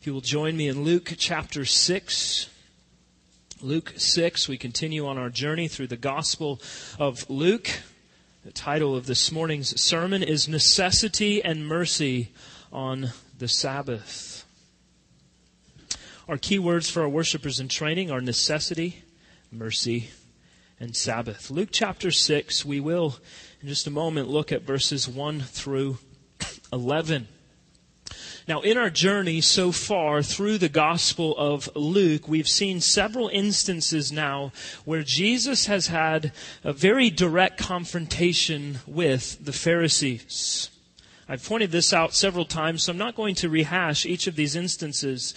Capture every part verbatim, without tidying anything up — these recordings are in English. If you will join me in Luke chapter six. Luke six, we continue on our journey through the Gospel of Luke. The title of this morning's sermon is Necessity and Mercy on the Sabbath. Our key words for our worshipers in training are necessity, mercy, and Sabbath. Luke chapter six, we will, in just a moment, look at verses one through eleven. Now, in our journey so far through the Gospel of Luke, we've seen several instances now where Jesus has had a very direct confrontation with the Pharisees. I've pointed this out several times, so I'm not going to rehash each of these instances.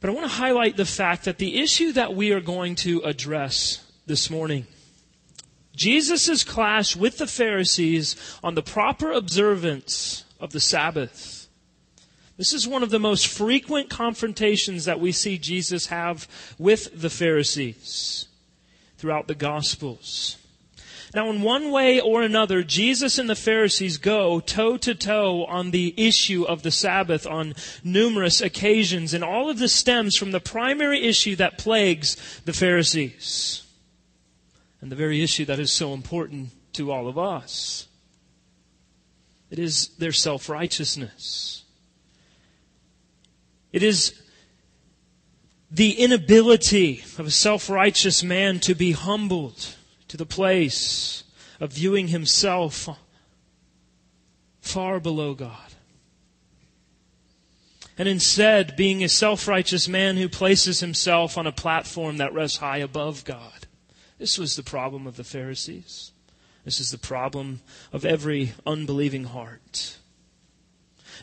But I want to highlight the fact that the issue that we are going to address this morning, Jesus' clash with the Pharisees on the proper observance of the Sabbath. This is one of the most frequent confrontations that we see Jesus have with the Pharisees throughout the Gospels. Now, in one way or another, Jesus and the Pharisees go toe-to-toe on the issue of the Sabbath on numerous occasions, and all of this stems from the primary issue that plagues the Pharisees, and the very issue that is so important to all of us. It is their self-righteousness. It is the inability of a self-righteous man to be humbled to the place of viewing himself far below God, and instead being a self-righteous man who places himself on a platform that rests high above God. This was the problem of the Pharisees. This is the problem of every unbelieving heart.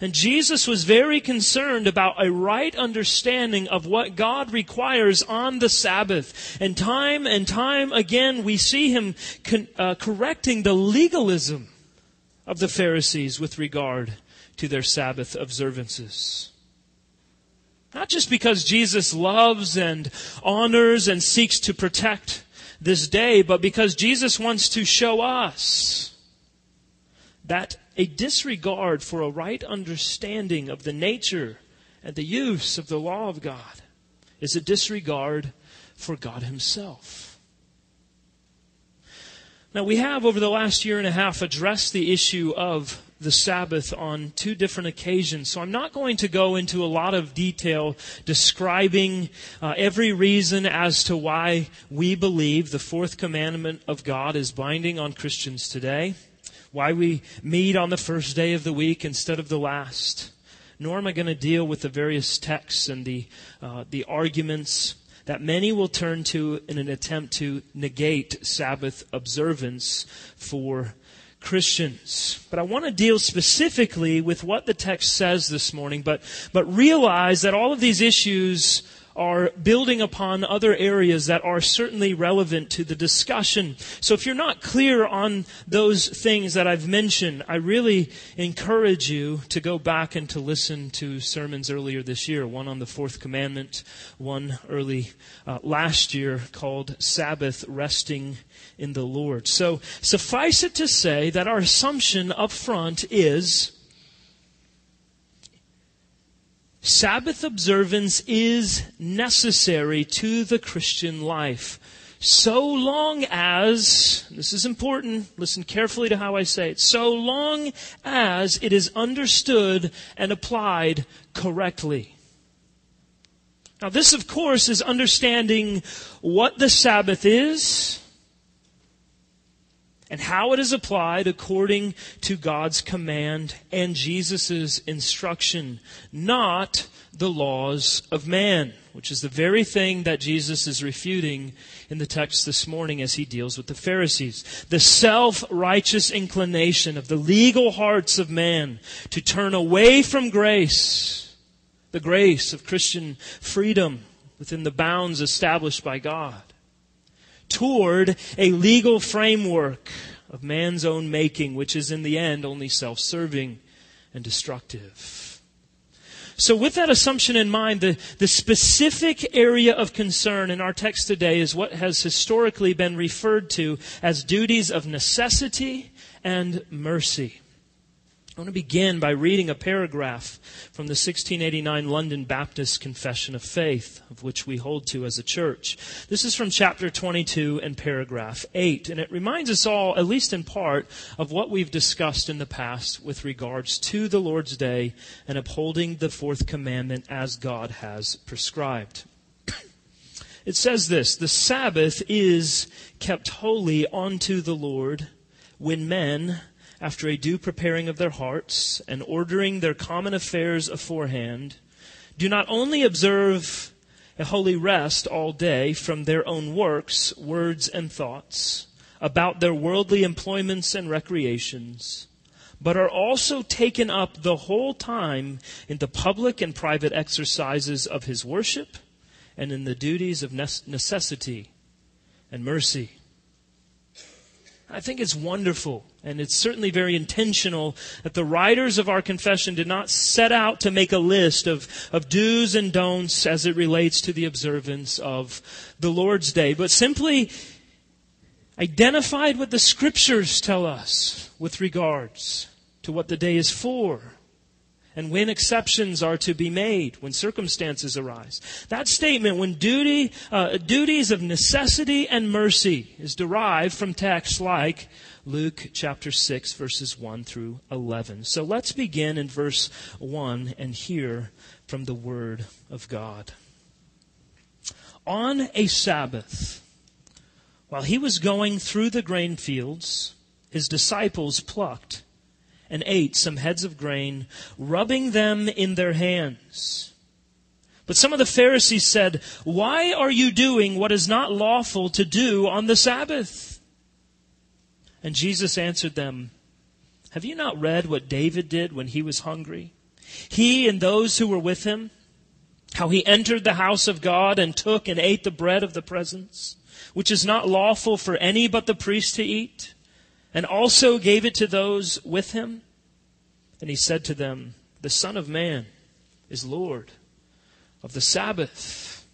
And Jesus was very concerned about a right understanding of what God requires on the Sabbath. And time and time again, we see him con- uh, correcting the legalism of the Pharisees with regard to their Sabbath observances. Not just because Jesus loves and honors and seeks to protect this day, but because Jesus wants to show us that a disregard for a right understanding of the nature and the use of the law of God is a disregard for God Himself. Now, we have, over the last year and a half, addressed the issue of the Sabbath on two different occasions. So I'm not going to go into a lot of detail describing uh, every reason as to why we believe the fourth commandment of God is binding on Christians today. Why we meet on the first day of the week instead of the last. Nor am I going to deal with the various texts and the uh, the arguments that many will turn to in an attempt to negate Sabbath observance for Christians. But I want to deal specifically with what the text says this morning, but but realize that all of these issues are building upon other areas that are certainly relevant to the discussion. So if you're not clear on those things that I've mentioned, I really encourage you to go back and to listen to sermons earlier this year, one on the fourth commandment, one early uh, last year called Sabbath Resting in the Lord. So suffice it to say that our assumption up front is Sabbath observance is necessary to the Christian life, so long as, this is important, listen carefully to how I say it, so long as it is understood and applied correctly. Now, this, of course, is understanding what the Sabbath is and how it is applied according to God's command and Jesus' instruction, not the laws of man, which is the very thing that Jesus is refuting in the text this morning as he deals with the Pharisees. The self-righteous inclination of the legal hearts of man to turn away from grace, the grace of Christian freedom within the bounds established by God, toward a legal framework of man's own making, which is in the end only self-serving and destructive. So with that assumption in mind, the, the specific area of concern in our text today is what has historically been referred to as duties of necessity and mercy. I want to begin by reading a paragraph from the sixteen eighty-nine London Baptist Confession of Faith, of which we hold to as a church. This is from chapter twenty-two and paragraph eight, and it reminds us all, at least in part, of what we've discussed in the past with regards to the Lord's Day and upholding the fourth commandment as God has prescribed. It says this: "The Sabbath is kept holy unto the Lord when men, after a due preparing of their hearts and ordering their common affairs aforehand, do not only observe a holy rest all day from their own works, words, and thoughts about their worldly employments and recreations, but are also taken up the whole time in the public and private exercises of his worship and in the duties of necessity and mercy." I think it's wonderful, and it's certainly very intentional, that the writers of our confession did not set out to make a list of, of do's and don'ts as it relates to the observance of the Lord's Day, but simply identified what the Scriptures tell us with regards to what the day is for and when exceptions are to be made, when circumstances arise. That statement, when duty, uh, duties of necessity and mercy, is derived from texts like Luke chapter six, verses one through eleven. So let's begin in verse one and hear from the Word of God. "On a Sabbath, while he was going through the grain fields, his disciples plucked and ate some heads of grain, rubbing them in their hands. But some of the Pharisees said, 'Why are you doing what is not lawful to do on the Sabbath?' And Jesus answered them, 'Have you not read what David did when he was hungry? He and those who were with him, how he entered the house of God and took and ate the bread of the presence, which is not lawful for any but the priest to eat, and also gave it to those with him? And he said to them, the Son of Man is Lord of the Sabbath.'"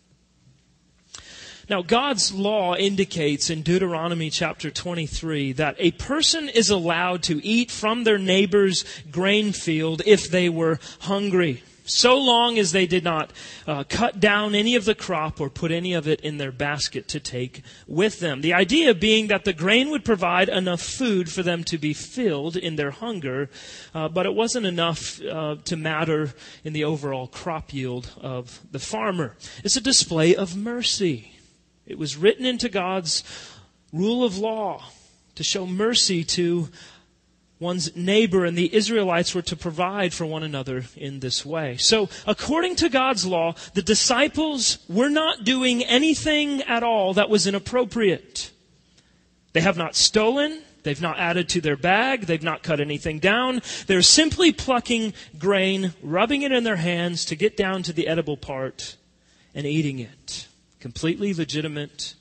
Now, God's law indicates in Deuteronomy chapter twenty-three that a person is allowed to eat from their neighbor's grain field if they were hungry, so long as they did not uh, cut down any of the crop or put any of it in their basket to take with them. The idea being that the grain would provide enough food for them to be filled in their hunger, uh, but it wasn't enough uh, to matter in the overall crop yield of the farmer. It's a display of mercy. It was written into God's rule of law to show mercy to one's neighbor, and the Israelites were to provide for one another in this way. So, according to God's law, the disciples were not doing anything at all that was inappropriate. They have not stolen, they've not added to their bag, they've not cut anything down. They're simply plucking grain, rubbing it in their hands to get down to the edible part, and eating it. Completely legitimate,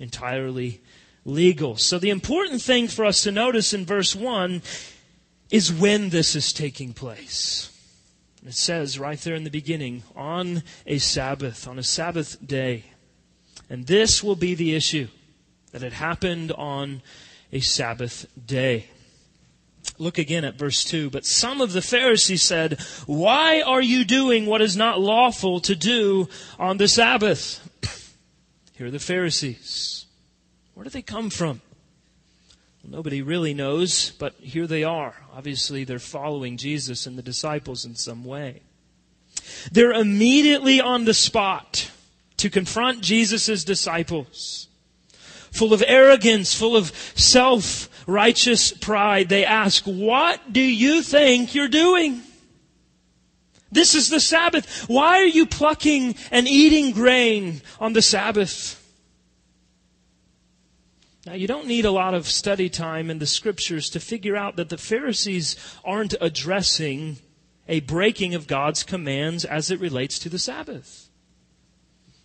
entirely legal. So the important thing for us to notice in verse one is when this is taking place. It says right there in the beginning, on a Sabbath, on a Sabbath day. And this will be the issue, that it happened on a Sabbath day. Look again at verse two. "But some of the Pharisees said, 'Why are you doing what is not lawful to do on the Sabbath?'" Here are the Pharisees. Where do they come from? Well, nobody really knows, but here they are. Obviously, they're following Jesus and the disciples in some way. They're immediately on the spot to confront Jesus' disciples. Full of arrogance, full of self-righteous pride, they ask, "What do you think you're doing? This is the Sabbath. Why are you plucking and eating grain on the Sabbath?" Now, you don't need a lot of study time in the Scriptures to figure out that the Pharisees aren't addressing a breaking of God's commands as it relates to the Sabbath.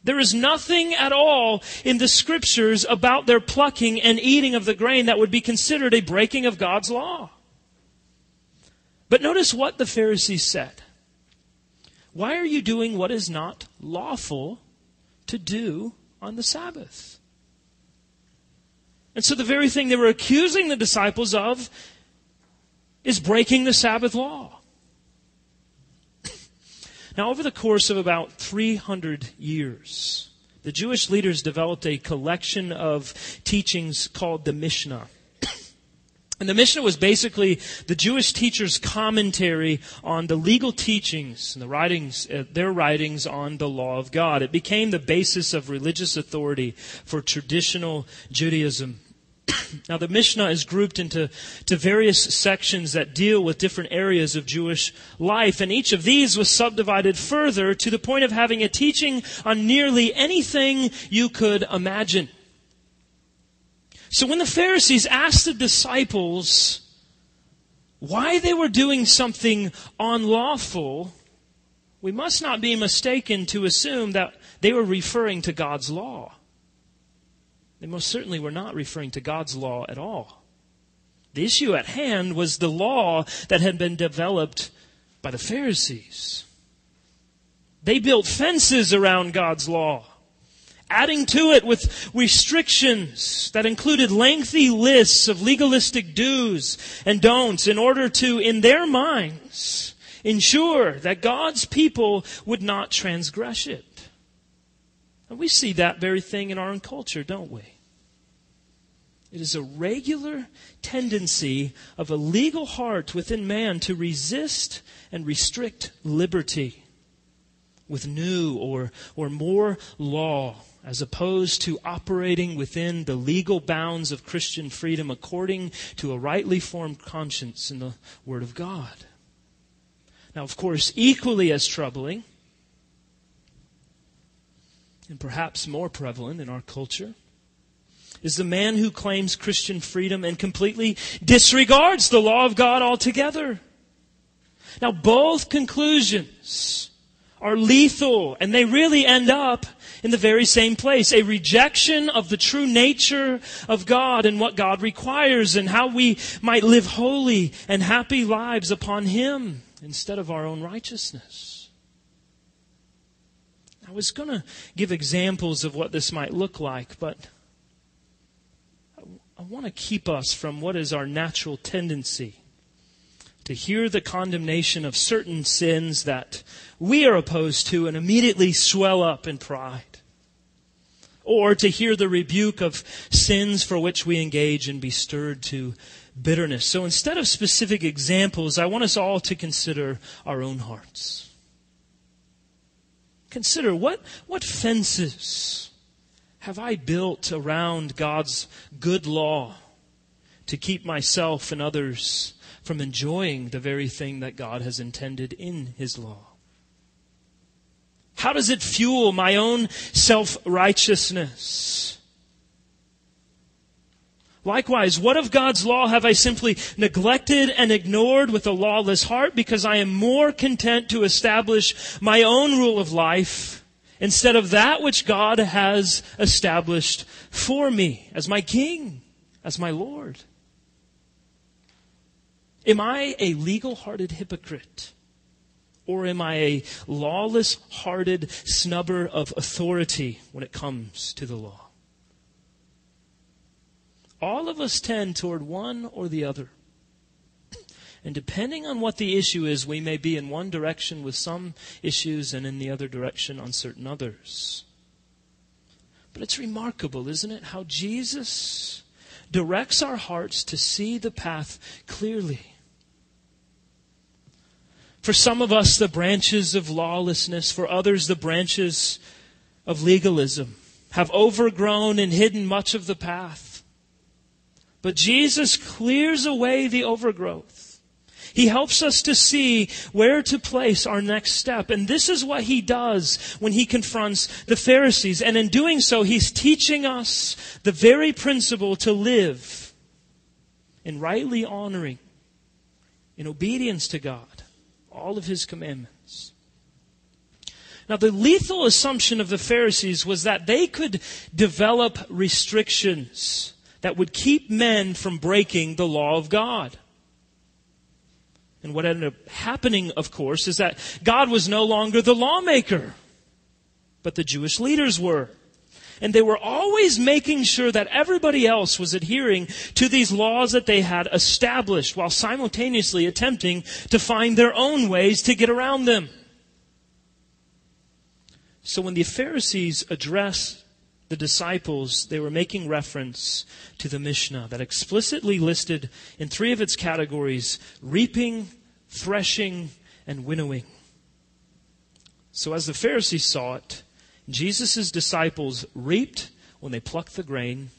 There is nothing at all in the Scriptures about their plucking and eating of the grain that would be considered a breaking of God's law. But notice what the Pharisees said. "Why are you doing what is not lawful to do on the Sabbath?" And so the very thing they were accusing the disciples of is breaking the Sabbath law. Now, over the course of about three hundred years, the Jewish leaders developed a collection of teachings called the Mishnah. And the Mishnah was basically the Jewish teachers' commentary on the legal teachings and the writings, uh, their writings on the law of God. It became the basis of religious authority for traditional Judaism. Now, the Mishnah is grouped into to various sections that deal with different areas of Jewish life, and each of these was subdivided further to the point of having a teaching on nearly anything you could imagine. So when the Pharisees asked the disciples why they were doing something unlawful, we must not be mistaken to assume that they were referring to God's law. They most certainly were not referring to God's law at all. The issue at hand was the law that had been developed by the Pharisees. They built fences around God's law, adding to it with restrictions that included lengthy lists of legalistic do's and don'ts in order to, in their minds, ensure that God's people would not transgress it. And we see that very thing in our own culture, don't we? It is a regular tendency of a legal heart within man to resist and restrict liberty with new or, or more law, as opposed to operating within the legal bounds of Christian freedom according to a rightly formed conscience in the Word of God. Now, of course, equally as troubling, and perhaps more prevalent in our culture, is the man who claims Christian freedom and completely disregards the law of God altogether. Now, both conclusions are lethal, and they really end up in the very same place, a rejection of the true nature of God and what God requires and how we might live holy and happy lives upon Him instead of our own righteousness. I was going to give examples of what this might look like, but I want to keep us from what is our natural tendency to hear the condemnation of certain sins that we are opposed to and immediately swell up in pride, or to hear the rebuke of sins for which we engage and be stirred to bitterness. So instead of specific examples, I want us all to consider our own hearts. Consider, what, what fences have I built around God's good law to keep myself and others from enjoying the very thing that God has intended in His law? How does it fuel my own self-righteousness? Likewise, what of God's law have I simply neglected and ignored with a lawless heart because I am more content to establish my own rule of life instead of that which God has established for me as my King, as my Lord? Am I a legal-hearted hypocrite, or am I a lawless-hearted snubber of authority when it comes to the law? All of us tend toward one or the other. And depending on what the issue is, we may be in one direction with some issues and in the other direction on certain others. But it's remarkable, isn't it, how Jesus directs our hearts to see the path clearly. For some of us, the branches of lawlessness. For others, the branches of legalism have overgrown and hidden much of the path. But Jesus clears away the overgrowth. He helps us to see where to place our next step. And this is what He does when He confronts the Pharisees. And in doing so, He's teaching us the very principle to live in rightly honoring, in obedience to God, all of His commandments. Now, the lethal assumption of the Pharisees was that they could develop restrictions that would keep men from breaking the law of God. And what ended up happening, of course, is that God was no longer the lawmaker, but the Jewish leaders were. And they were always making sure that everybody else was adhering to these laws that they had established while simultaneously attempting to find their own ways to get around them. So when the Pharisees addressed the disciples, they were making reference to the Mishnah that explicitly listed in three of its categories, reaping, threshing, and winnowing. So as the Pharisees saw it, Jesus' disciples reaped when they plucked the grain,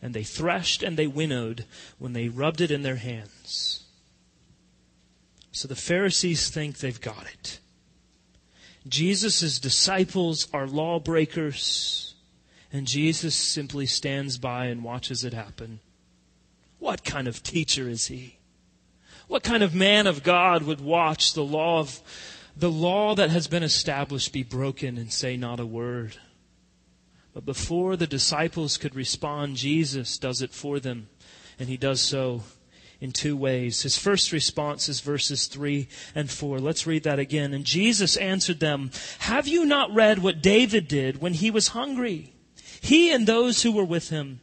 and they threshed and they winnowed when they rubbed it in their hands. So the Pharisees think they've got it. Jesus' disciples are lawbreakers, and Jesus simply stands by and watches it happen. What kind of teacher is he? What kind of man of God would watch the law of the law that has been established be broken and say not a word? But before the disciples could respond, Jesus does it for them. And he does so in two ways. His first response is verses three and four. Let's read that again. And Jesus answered them, "Have you not read what David did when he was hungry? He and those who were with him.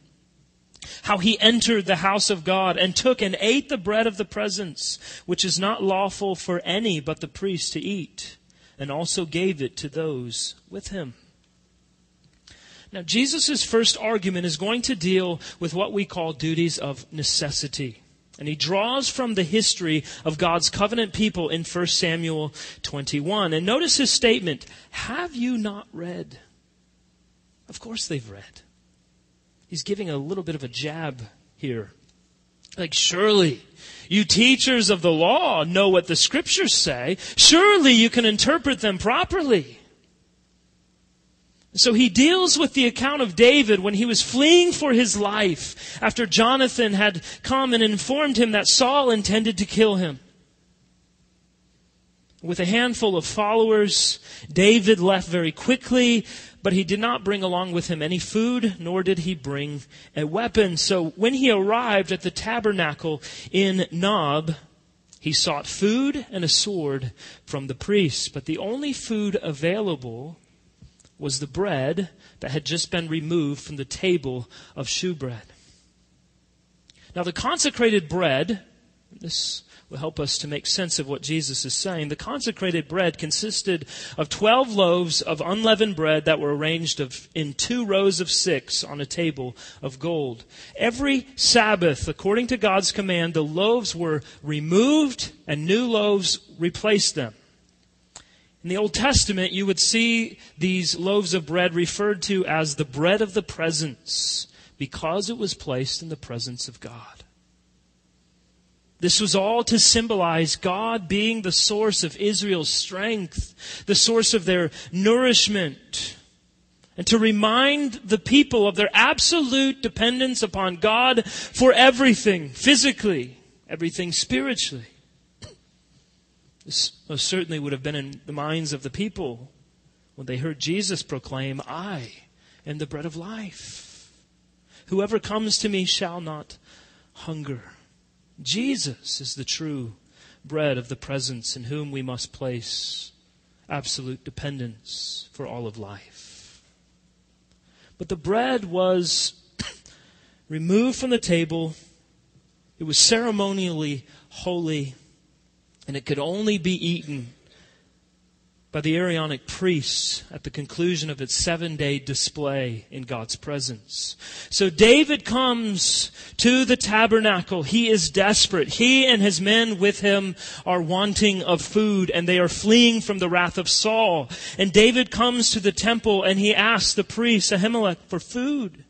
How he entered the house of God and took and ate the bread of the presence, which is not lawful for any but the priest to eat, and also gave it to those with him." Now, Jesus' first argument is going to deal with what we call duties of necessity. And he draws from the history of God's covenant people in First Samuel twenty-one. And notice his statement, "Have you not read?" Of course they've read. He's giving a little bit of a jab here. Like, surely you teachers of the law know what the Scriptures say. Surely you can interpret them properly. So he deals with the account of David when he was fleeing for his life after Jonathan had come and informed him that Saul intended to kill him. With a handful of followers, David left very quickly, but he did not bring along with him any food, nor did he bring a weapon. So when he arrived at the tabernacle in Nob, he sought food and a sword from the priests. But the only food available was the bread that had just been removed from the table of shewbread. Now the consecrated bread, this will help us to make sense of what Jesus is saying. The consecrated bread consisted of twelve loaves of unleavened bread that were arranged of, in two rows of six on a table of gold. Every Sabbath, according to God's command, the loaves were removed and new loaves replaced them. In the Old Testament, you would see these loaves of bread referred to as the bread of the presence because it was placed in the presence of God. This was all to symbolize God being the source of Israel's strength, the source of their nourishment, and to remind the people of their absolute dependence upon God for everything, physically, everything spiritually. This most certainly would have been in the minds of the people when they heard Jesus proclaim, "I am the bread of life. Whoever comes to me shall not hunger." Jesus is the true bread of the presence in whom we must place absolute dependence for all of life. But the bread was removed from the table. It was ceremonially holy, and it could only be eaten by the Arianic priests at the conclusion of its seven-day display in God's presence. So David comes to the tabernacle. He is desperate. He and his men with him are wanting of food, and they are fleeing from the wrath of Saul. And David comes to the temple, and he asks the priest, Ahimelech, for food.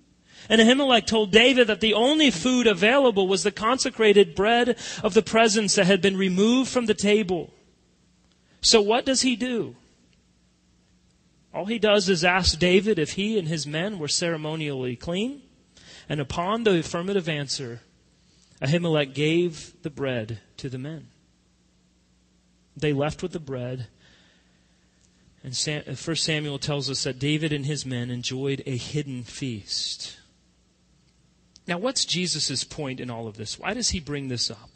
And Ahimelech told David that the only food available was the consecrated bread of the presence that had been removed from the table. So what does he do? All he does is ask David if he and his men were ceremonially clean. And upon the affirmative answer, Ahimelech gave the bread to the men. They left with the bread. And First Samuel tells us that David and his men enjoyed a hidden feast. Now, what's Jesus' point in all of this? Why does he bring this up?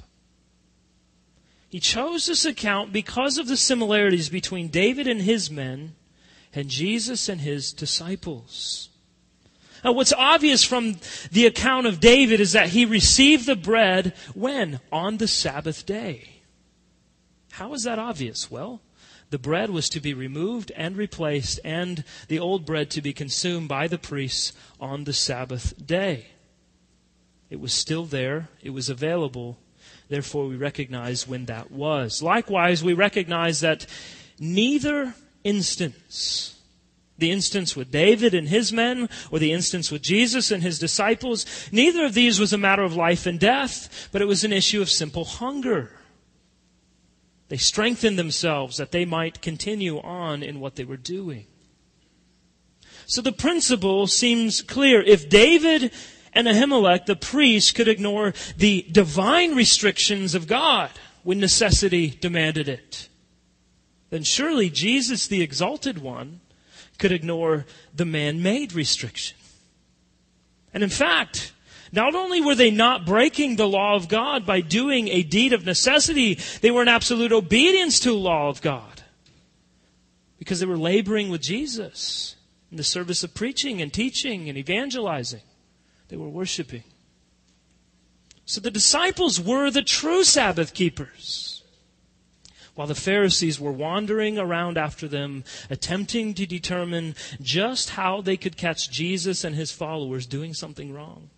He chose this account because of the similarities between David and his men and Jesus and his disciples. Now, what's obvious from the account of David is that he received the bread when? On the Sabbath day. How is that obvious? Well, the bread was to be removed and replaced, and the old bread to be consumed by the priests on the Sabbath day. It was still there. It was available. Therefore, we recognize when that was. Likewise, we recognize that neither instance, the instance with David and his men, or the instance with Jesus and his disciples, neither of these was a matter of life and death, but it was an issue of simple hunger. They strengthened themselves that they might continue on in what they were doing. So the principle seems clear. If David and Ahimelech, the priest, could ignore the divine restrictions of God when necessity demanded it, then surely Jesus, the exalted one, could ignore the man-made restriction. And in fact, not only were they not breaking the law of God by doing a deed of necessity, they were in absolute obedience to the law of God, because they were laboring with Jesus in the service of preaching and teaching and evangelizing. They were worshiping. So the disciples were the true Sabbath keepers, while the Pharisees were wandering around after them, attempting to determine just how they could catch Jesus and his followers doing something wrong.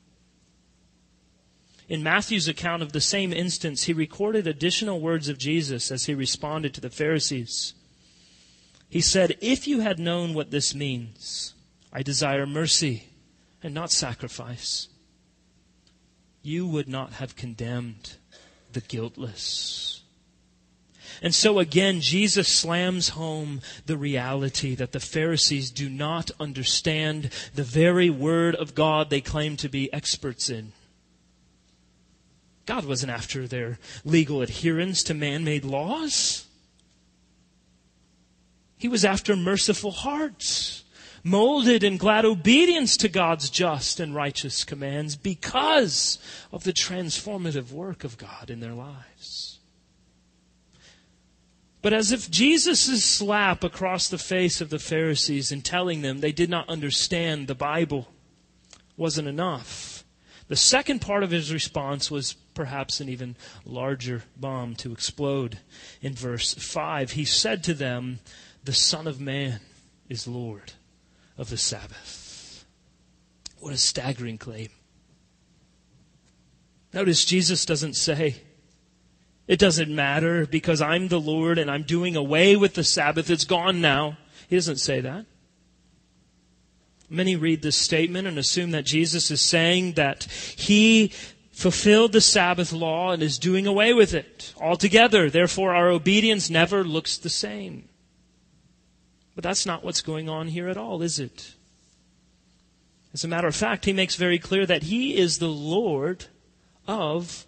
In Matthew's account of the same instance, he recorded additional words of Jesus as he responded to the Pharisees. He said, "If you had known what this means, I desire mercy and not sacrifice, you would not have condemned the guiltless." And so again, Jesus slams home the reality that the Pharisees do not understand the very word of God they claim to be experts in. God wasn't after their legal adherence to man-made laws. He was after merciful hearts, molded in glad obedience to God's just and righteous commands because of the transformative work of God in their lives. But as if Jesus' slap across the face of the Pharisees in telling them they did not understand the Bible wasn't enough, the second part of his response was perhaps an even larger bomb to explode. In verse five, he said to them, "The Son of Man is Lord of the Sabbath." What a staggering claim. Notice Jesus doesn't say, "It doesn't matter because I'm the Lord and I'm doing away with the Sabbath. It's gone now." He doesn't say that. Many read this statement and assume that Jesus is saying that he fulfilled the Sabbath law and is doing away with it altogether. Therefore, our obedience never looks the same. But that's not what's going on here at all, is it? As a matter of fact, he makes very clear that he is the Lord of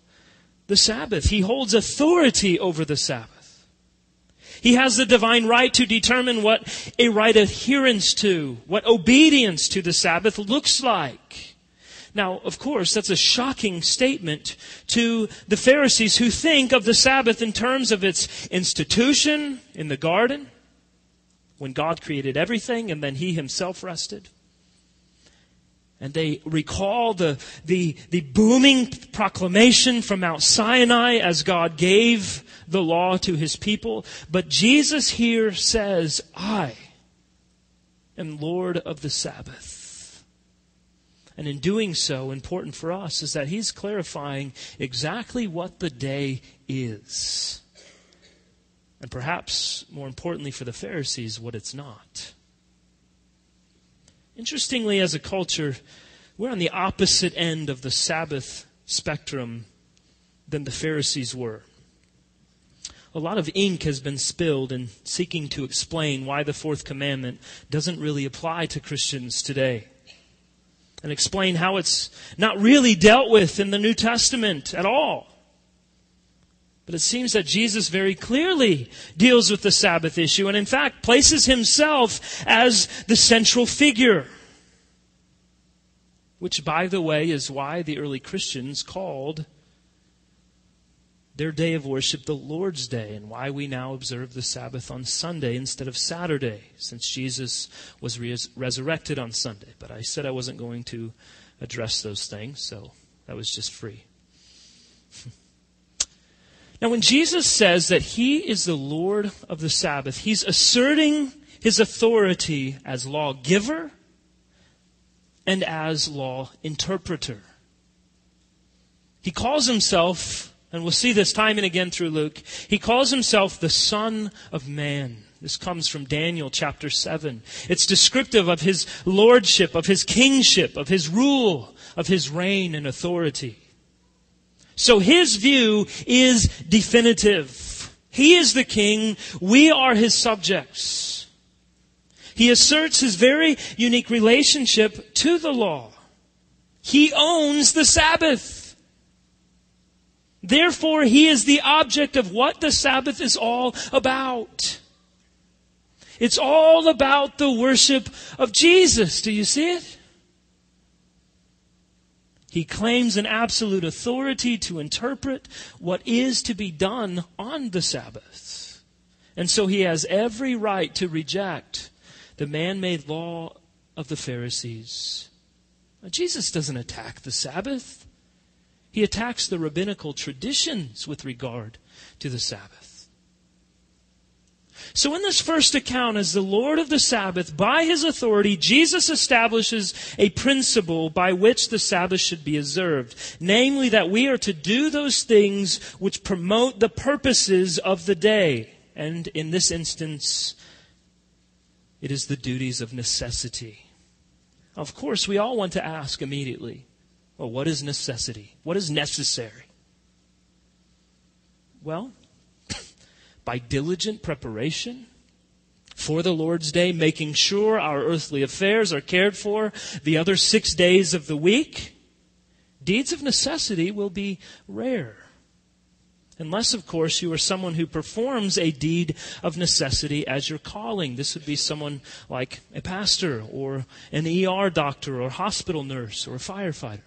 the Sabbath. He holds authority over the Sabbath. He has the divine right to determine what a right adherence to, what obedience to the Sabbath looks like. Now, of course, that's a shocking statement to the Pharisees, who think of the Sabbath in terms of its institution in the garden, when God created everything and then he himself rested. And they recall the, the, the booming proclamation from Mount Sinai as God gave the law to his people. But Jesus here says, "I am Lord of the Sabbath." And in doing so, important for us is that he's clarifying exactly what the day is. And perhaps more importantly for the Pharisees, what it's not. Interestingly, as a culture, we're on the opposite end of the Sabbath spectrum than the Pharisees were. A lot of ink has been spilled in seeking to explain why the fourth commandment doesn't really apply to Christians today, and explain how it's not really dealt with in the New Testament at all. But it seems that Jesus very clearly deals with the Sabbath issue, and in fact places himself as the central figure, which, by the way, is why the early Christians called their day of worship the Lord's day, and why we now observe the Sabbath on Sunday instead of Saturday, since Jesus was res- resurrected on Sunday. But I said I wasn't going to address those things, so that was just free. Now, when Jesus says that he is the Lord of the Sabbath, he's asserting his authority as lawgiver and as law interpreter. He calls himself, and we'll see this time and again through Luke, he calls himself the Son of Man. This comes from Daniel chapter seven. It's descriptive of his lordship, of his kingship, of his rule, of his reign and authority. So his view is definitive. He is the king. We are his subjects. He asserts his very unique relationship to the law. He owns the Sabbath. Therefore, he is the object of what the Sabbath is all about. It's all about the worship of Jesus. Do you see it? He claims an absolute authority to interpret what is to be done on the Sabbath. And so he has every right to reject the man-made law of the Pharisees. Now, Jesus doesn't attack the Sabbath. He attacks the rabbinical traditions with regard to the Sabbath. So in this first account, as the Lord of the Sabbath, by his authority, Jesus establishes a principle by which the Sabbath should be observed, namely that we are to do those things which promote the purposes of the day. And in this instance, it is the duties of necessity. Of course, we all want to ask immediately, well, what is necessity? What is necessary? Well, by diligent preparation for the Lord's Day, making sure our earthly affairs are cared for the other six days of the week, deeds of necessity will be rare. Unless, of course, you are someone who performs a deed of necessity as your calling. This would be someone like a pastor or an E R doctor or hospital nurse or a firefighter.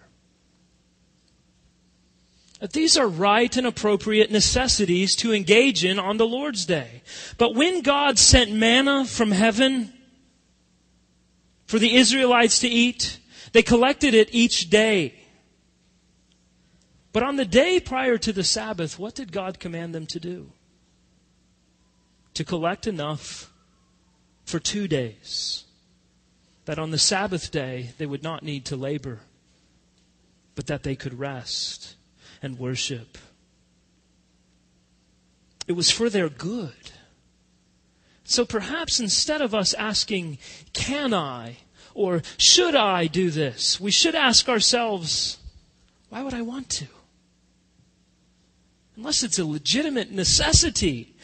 That these are right and appropriate necessities to engage in on the Lord's Day. But when God sent manna from heaven for the Israelites to eat, they collected it each day. But on the day prior to the Sabbath, what did God command them to do? To collect enough for two days, that on the Sabbath day they would not need to labor, but that they could rest and worship. It was for their good. So perhaps instead of us asking, can I or should I do this, we should ask ourselves, why would I want to? Unless it's a legitimate necessity,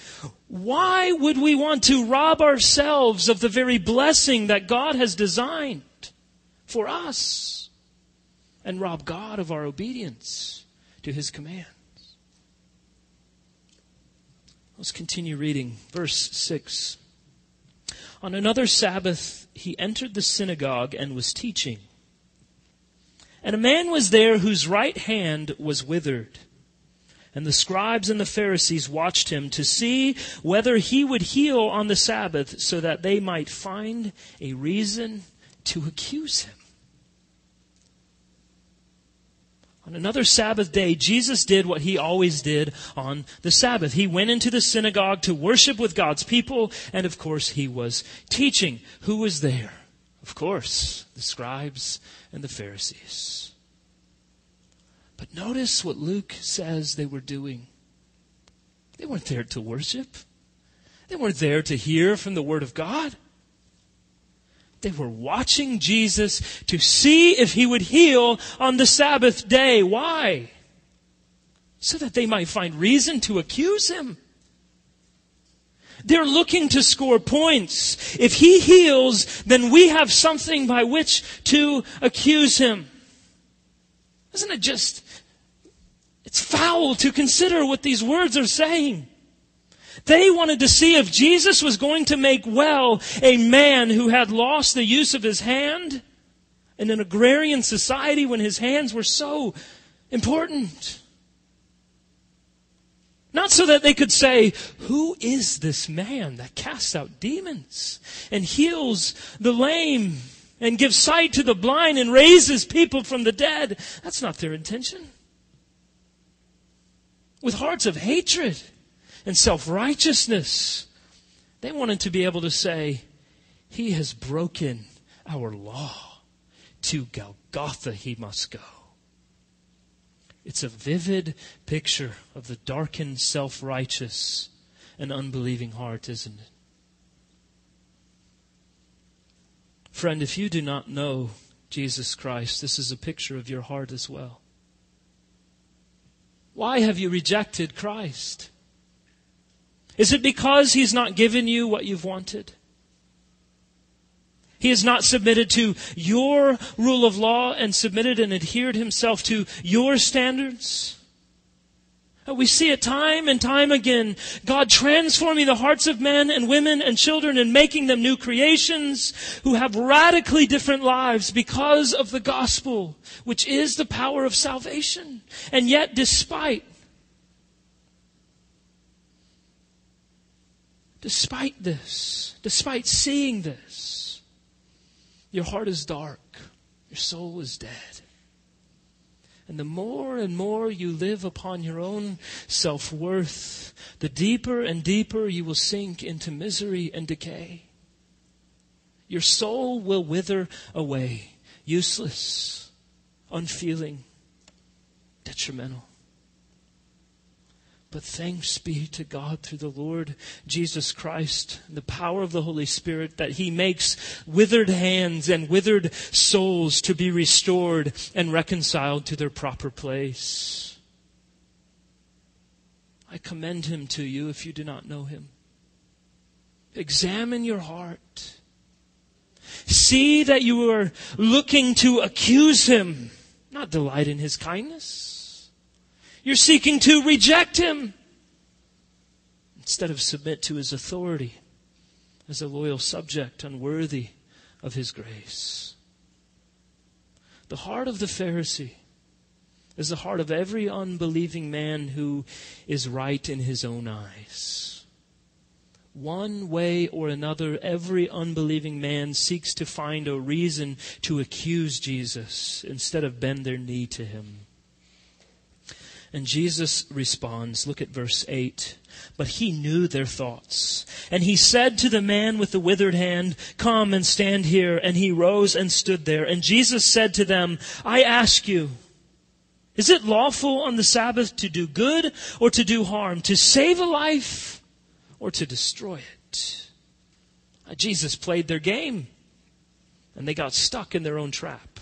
why would we want to rob ourselves of the very blessing that God has designed for us and rob God of our obedience to his commands? Let's continue reading. Verse six. On another Sabbath, he entered the synagogue and was teaching. And a man was there whose right hand was withered. And the scribes and the Pharisees watched him to see whether he would heal on the Sabbath, so that they might find a reason to accuse him. On another Sabbath day, Jesus did what he always did on the Sabbath. He went into the synagogue to worship with God's people, and of course he was teaching. Who was there? Of course, the scribes and the Pharisees. But notice what Luke says they were doing. They weren't there to worship. They weren't there to hear from the Word of God. They were watching Jesus to see if he would heal on the Sabbath day. Why? So that they might find reason to accuse him. They're looking to score points. If he heals, then we have something by which to accuse him. Isn't it just, it's foul to consider what these words are saying. They wanted to see if Jesus was going to make well a man who had lost the use of his hand in an agrarian society when his hands were so important. Not so that they could say, who is this man that casts out demons and heals the lame and gives sight to the blind and raises people from the dead? That's not their intention. With hearts of hatred and self-righteousness, they wanted to be able to say, he has broken our law. To Golgotha he must go. It's a vivid picture of the darkened, self-righteous, and unbelieving heart, isn't it? Friend, if you do not know Jesus Christ, this is a picture of your heart as well. Why have you rejected Christ? Is it because He's not given you what you've wanted? He has not submitted to your rule of law and submitted and adhered himself to your standards. We see it time and time again. God transforming the hearts of men and women and children and making them new creations who have radically different lives because of the gospel, which is the power of salvation. And yet, despite, despite this, despite seeing this, your heart is dark. Your soul is dead. And the more and more you live upon your own self-worth, the deeper and deeper you will sink into misery and decay. Your soul will wither away, useless, unfeeling, detrimental. But thanks be to God through the Lord Jesus Christ, the power of the Holy Spirit, that He makes withered hands and withered souls to be restored and reconciled to their proper place. I commend Him to you if you do not know Him. Examine your heart. See that you are looking to accuse Him, not delight in His kindness. You're seeking to reject Him instead of submit to His authority as a loyal subject unworthy of His grace. The heart of the Pharisee is the heart of every unbelieving man who is right in his own eyes. One way or another, every unbelieving man seeks to find a reason to accuse Jesus instead of bend their knee to Him. And Jesus responds, look at verse eight. But He knew their thoughts. And He said to the man with the withered hand, come and stand here. And he rose and stood there. And Jesus said to them, I ask you, is it lawful on the Sabbath to do good or to do harm, to save a life or to destroy it? Jesus played their game. And they got stuck in their own trap.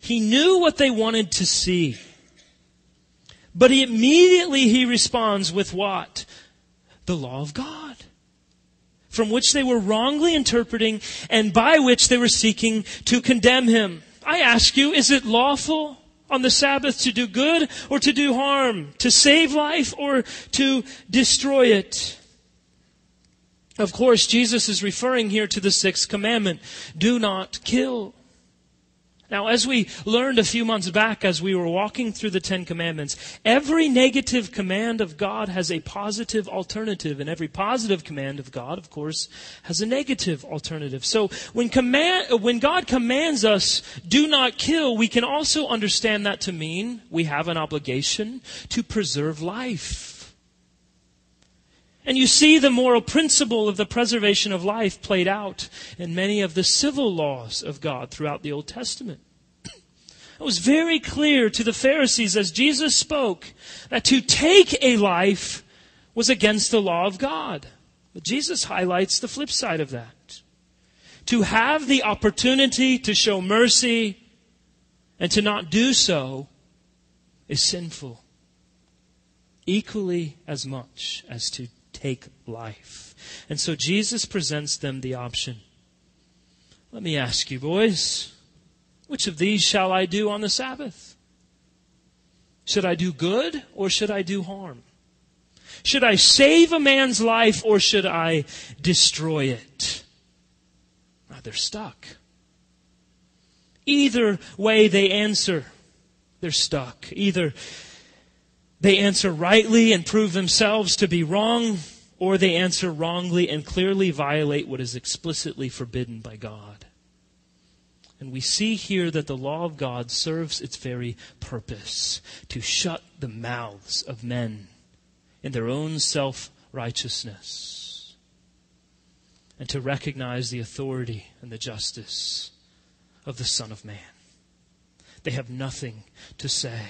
He knew what they wanted to see. But he immediately he responds with what? The law of God, from which they were wrongly interpreting and by which they were seeking to condemn Him. I ask you, is it lawful on the Sabbath to do good or to do harm, to save life or to destroy it? Of course, Jesus is referring here to the sixth commandment, do not kill. Now, as we learned a few months back as we were walking through the Ten Commandments, every negative command of God has a positive alternative, and every positive command of God, of course, has a negative alternative. So when command, when God commands us, do not kill, we can also understand that to mean we have an obligation to preserve life. And you see the moral principle of the preservation of life played out in many of the civil laws of God throughout the Old Testament. It was very clear to the Pharisees as Jesus spoke that to take a life was against the law of God. But Jesus highlights the flip side of that. To have the opportunity to show mercy and to not do so is sinful, equally as much as to take life. And so Jesus presents them the option. Let me ask you, boys, which of these shall I do on the Sabbath? Should I do good or should I do harm? Should I save a man's life or should I destroy it? Now they're stuck. Either way they answer, they're stuck. Either They answer rightly and prove themselves to be wrong, or they answer wrongly and clearly violate what is explicitly forbidden by God. And we see here that the law of God serves its very purpose, to shut the mouths of men in their own self-righteousness, and to recognize the authority and the justice of the Son of Man. They have nothing to say.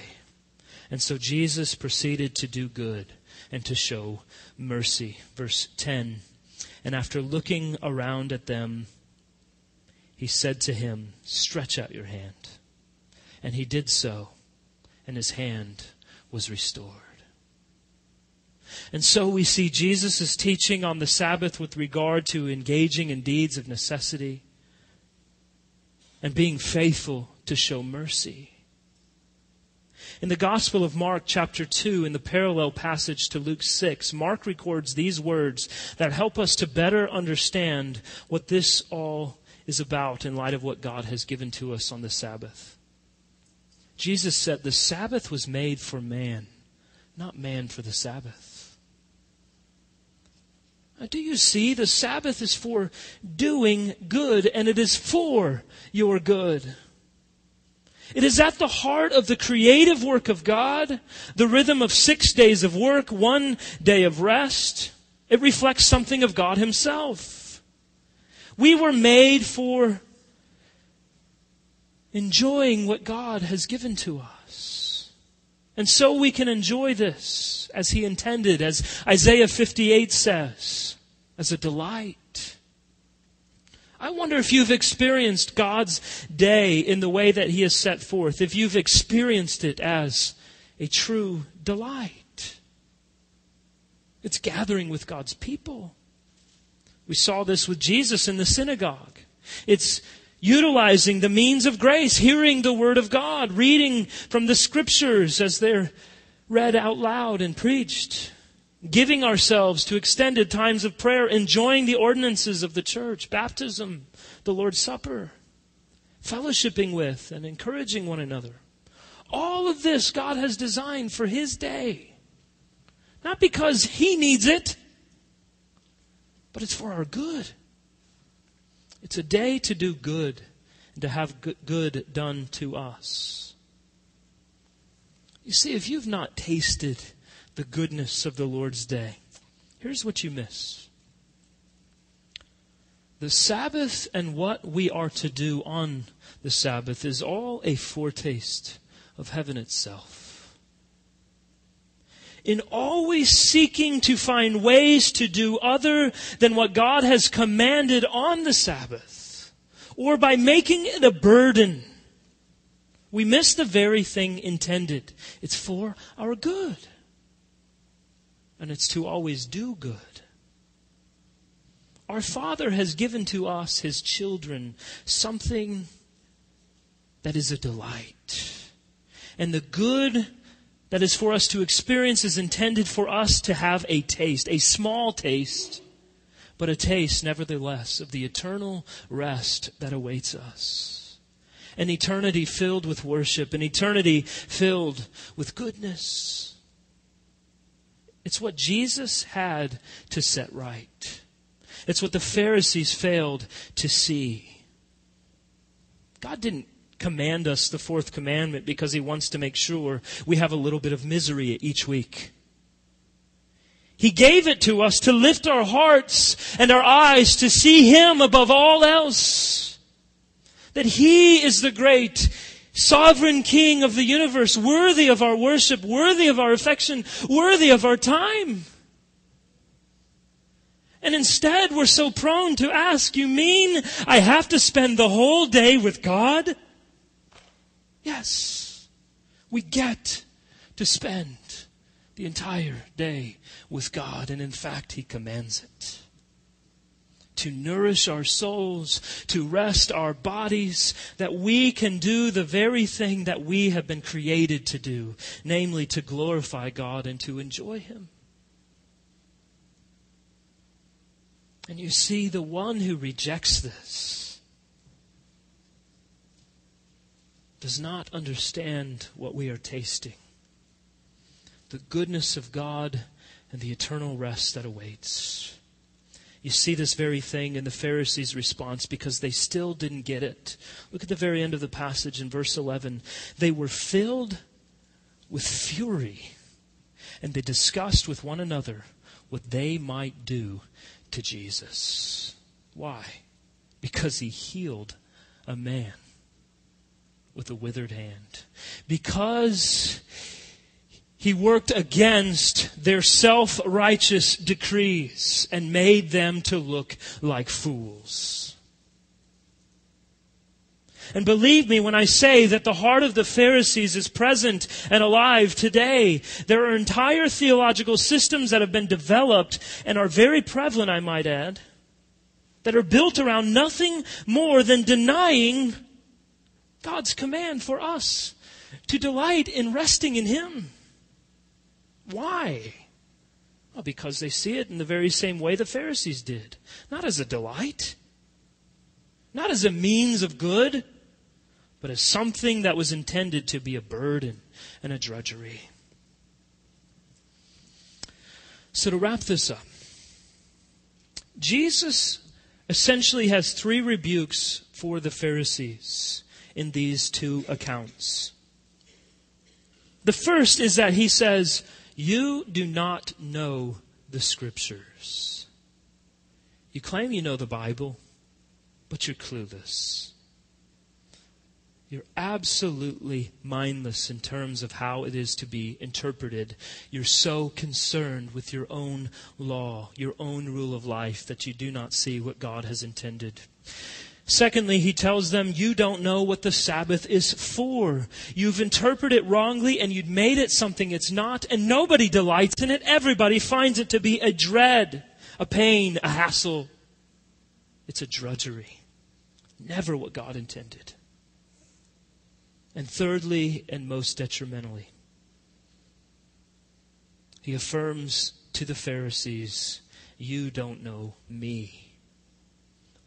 And so Jesus proceeded to do good and to show mercy. Verse ten, and after looking around at them, he said to him, stretch out your hand. And he did so, and his hand was restored. And so we see Jesus' teaching on the Sabbath with regard to engaging in deeds of necessity and being faithful to show mercy. In the Gospel of Mark chapter two, in the parallel passage to Luke six, Mark records these words that help us to better understand what this all is about in light of what God has given to us on the Sabbath. Jesus said, the Sabbath was made for man, not man for the Sabbath. Now, do you see? The Sabbath is for doing good, and it is for your good. It is at the heart of the creative work of God, the rhythm of six days of work, one day of rest. It reflects something of God Himself. We were made for enjoying what God has given to us. And so we can enjoy this as He intended, as Isaiah fifty-eight says, as a delight. I wonder if you've experienced God's day in the way that He has set forth, if you've experienced it as a true delight. It's gathering with God's people. We saw this with Jesus in the synagogue. It's utilizing the means of grace, hearing the Word of God, reading from the Scriptures as they're read out loud and preached. Giving ourselves to extended times of prayer, enjoying the ordinances of the church, baptism, the Lord's Supper, fellowshipping with and encouraging one another. All of this God has designed for His day. Not because He needs it, but it's for our good. It's a day to do good and to have good done to us. You see, if you've not tasted the goodness of the Lord's day, here's what you miss. The Sabbath and what we are to do on the Sabbath is all a foretaste of heaven itself. In always seeking to find ways to do other than what God has commanded on the Sabbath, or by making it a burden, we miss the very thing intended. It's for our good. And it's to always do good. Our Father has given to us, His children, something that is a delight. And the good that is for us to experience is intended for us to have a taste, a small taste, but a taste, nevertheless, of the eternal rest that awaits us. An eternity filled with worship, an eternity filled with goodness. It's what Jesus had to set right. It's what the Pharisees failed to see. God didn't command us the fourth commandment because He wants to make sure we have a little bit of misery each week. He gave it to us to lift our hearts and our eyes to see Him above all else. That He is the great Sovereign King of the universe, worthy of our worship, worthy of our affection, worthy of our time. And instead, we're so prone to ask, you mean I have to spend the whole day with God? Yes, we get to spend the entire day with God. And in fact, He commands it. To nourish our souls, to rest our bodies, that we can do the very thing that we have been created to do, namely to glorify God and to enjoy Him. And you see, the one who rejects this does not understand what we are tasting. the goodness of God and the eternal rest that awaits. You see this very thing in the Pharisees' response because they still didn't get it. Look at the very end of the passage in verse eleven. They were filled with fury, and they discussed with one another what they might do to Jesus. Why? Because he healed a man with a withered hand. Because he worked against their self-righteous decrees and made them to look like fools. And believe me when I say that the heart of the Pharisees is present and alive today. There are entire theological systems that have been developed and are very prevalent, I might add, that are built around nothing more than denying God's command for us to delight in resting in Him. Why? Well, because they see it in the very same way the Pharisees did. Not as a delight, not as a means of good, but as something that was intended to be a burden and a drudgery. So to wrap this up, Jesus essentially has three rebukes for the Pharisees in these two accounts. The first is that he says, "You do not know the Scriptures. You claim you know the Bible, but you're clueless. You're absolutely mindless in terms of how it is to be interpreted. You're so concerned with your own law, your own rule of life, that you do not see what God has intended." Secondly, he tells them, you don't know what the Sabbath is for. You've interpreted it wrongly and you've made it something it's not, and nobody delights in it. Everybody finds it to be a dread, a pain, a hassle. It's a drudgery. Never what God intended. And thirdly, and most detrimentally, he affirms to the Pharisees, you don't know me.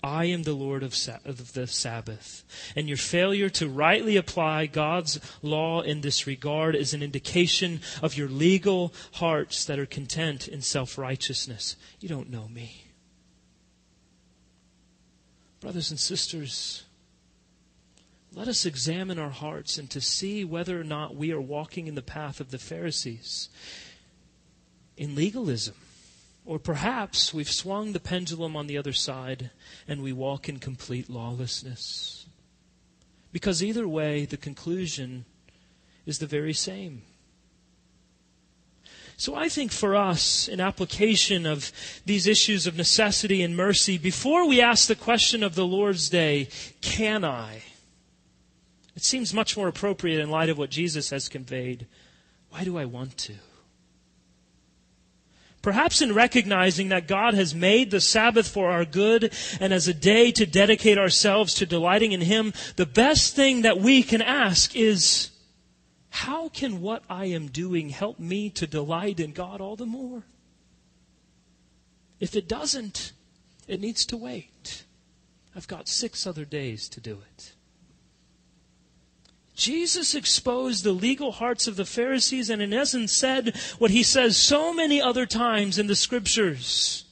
I am the Lord of the Sabbath, and your failure to rightly apply God's law in this regard is an indication of your legal hearts that are content in self-righteousness. You don't know me. Brothers and sisters, let us examine our hearts and to see whether or not we are walking in the path of the Pharisees in legalism. Or perhaps we've swung the pendulum on the other side and we walk in complete lawlessness. Because either way, the conclusion is the very same. So I think for us, in application of these issues of necessity and mercy, before we ask the question of the Lord's Day, can I? It seems much more appropriate in light of what Jesus has conveyed. Why do I want to? Perhaps in recognizing that God has made the Sabbath for our good and as a day to dedicate ourselves to delighting in Him, the best thing that we can ask is, how can what I am doing help me to delight in God all the more? If it doesn't, it needs to wait. I've got six other days to do it. Jesus exposed the legal hearts of the Pharisees and in essence said what he says so many other times in the Scriptures.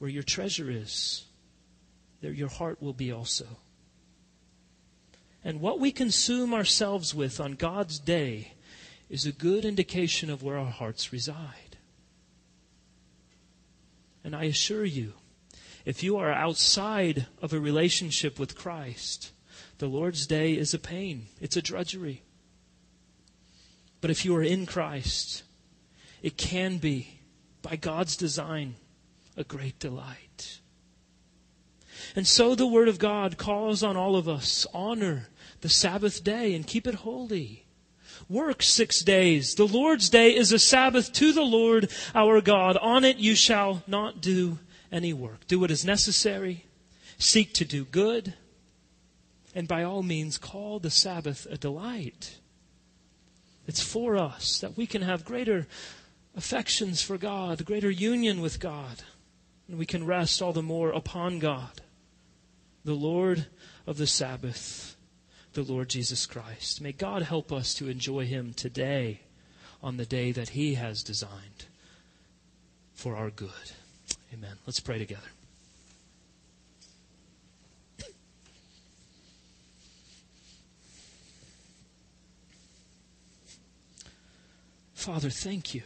Where your treasure is, there your heart will be also. And what we consume ourselves with on God's day is a good indication of where our hearts reside. And I assure you, if you are outside of a relationship with Christ, the Lord's Day is a pain. It's a drudgery. But if you are in Christ, it can be, by God's design, a great delight. And so the Word of God calls on all of us, honor the Sabbath day and keep it holy. Work six days. The Lord's Day is a Sabbath to the Lord our God. On it you shall not do any work. Do what is necessary. Seek to do good. And by all means, call the Sabbath a delight. It's for us that we can have greater affections for God, greater union with God, and we can rest all the more upon God, the Lord of the Sabbath, the Lord Jesus Christ. May God help us to enjoy Him today on the day that He has designed for our good. Amen. Let's pray together. Father, thank you.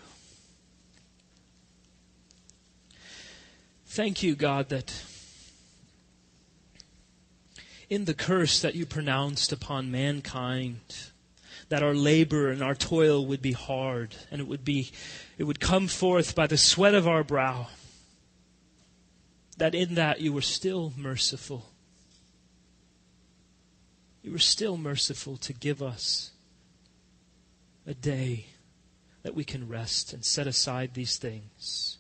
Thank you, God, that in the curse that you pronounced upon mankind, that our labor and our toil would be hard, and it would be, it would come forth by the sweat of our brow, that in that you were still merciful. You were still merciful to give us a day that we can rest and set aside these things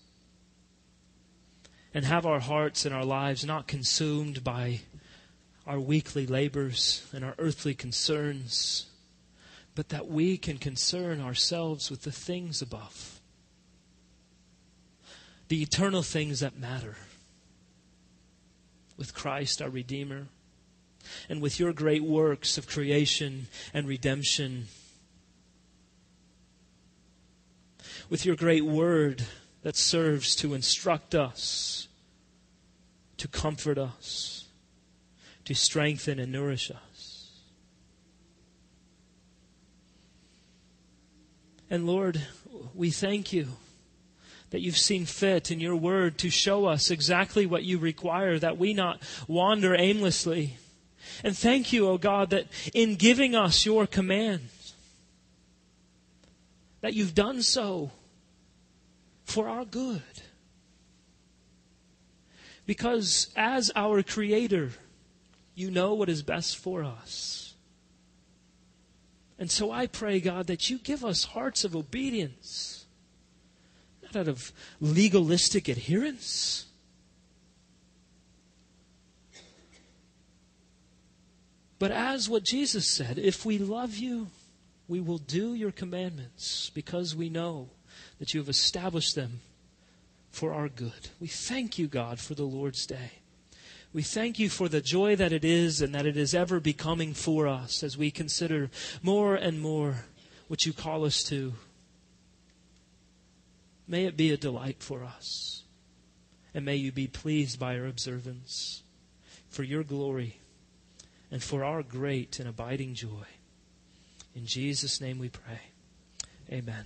and have our hearts and our lives not consumed by our weekly labors and our earthly concerns, but that we can concern ourselves with the things above, the eternal things that matter, with Christ our Redeemer, and with your great works of creation and redemption, with your great word that serves to instruct us, to comfort us, to strengthen and nourish us. And Lord, we thank you that you've seen fit in your word to show us exactly what you require, that we not wander aimlessly. And thank you, O God, that in giving us your command, that you've done so for our good. Because as our Creator, you know what is best for us. And so I pray, God, that you give us hearts of obedience, not out of legalistic adherence, but as what Jesus said, if we love you, we will do your commandments because we know that you have established them for our good. We thank you, God, for the Lord's Day. We thank you for the joy that it is and that it is ever becoming for us as we consider more and more what you call us to. May it be a delight for us. And may you be pleased by our observance for your glory and for our great and abiding joy. In Jesus' name we pray. Amen.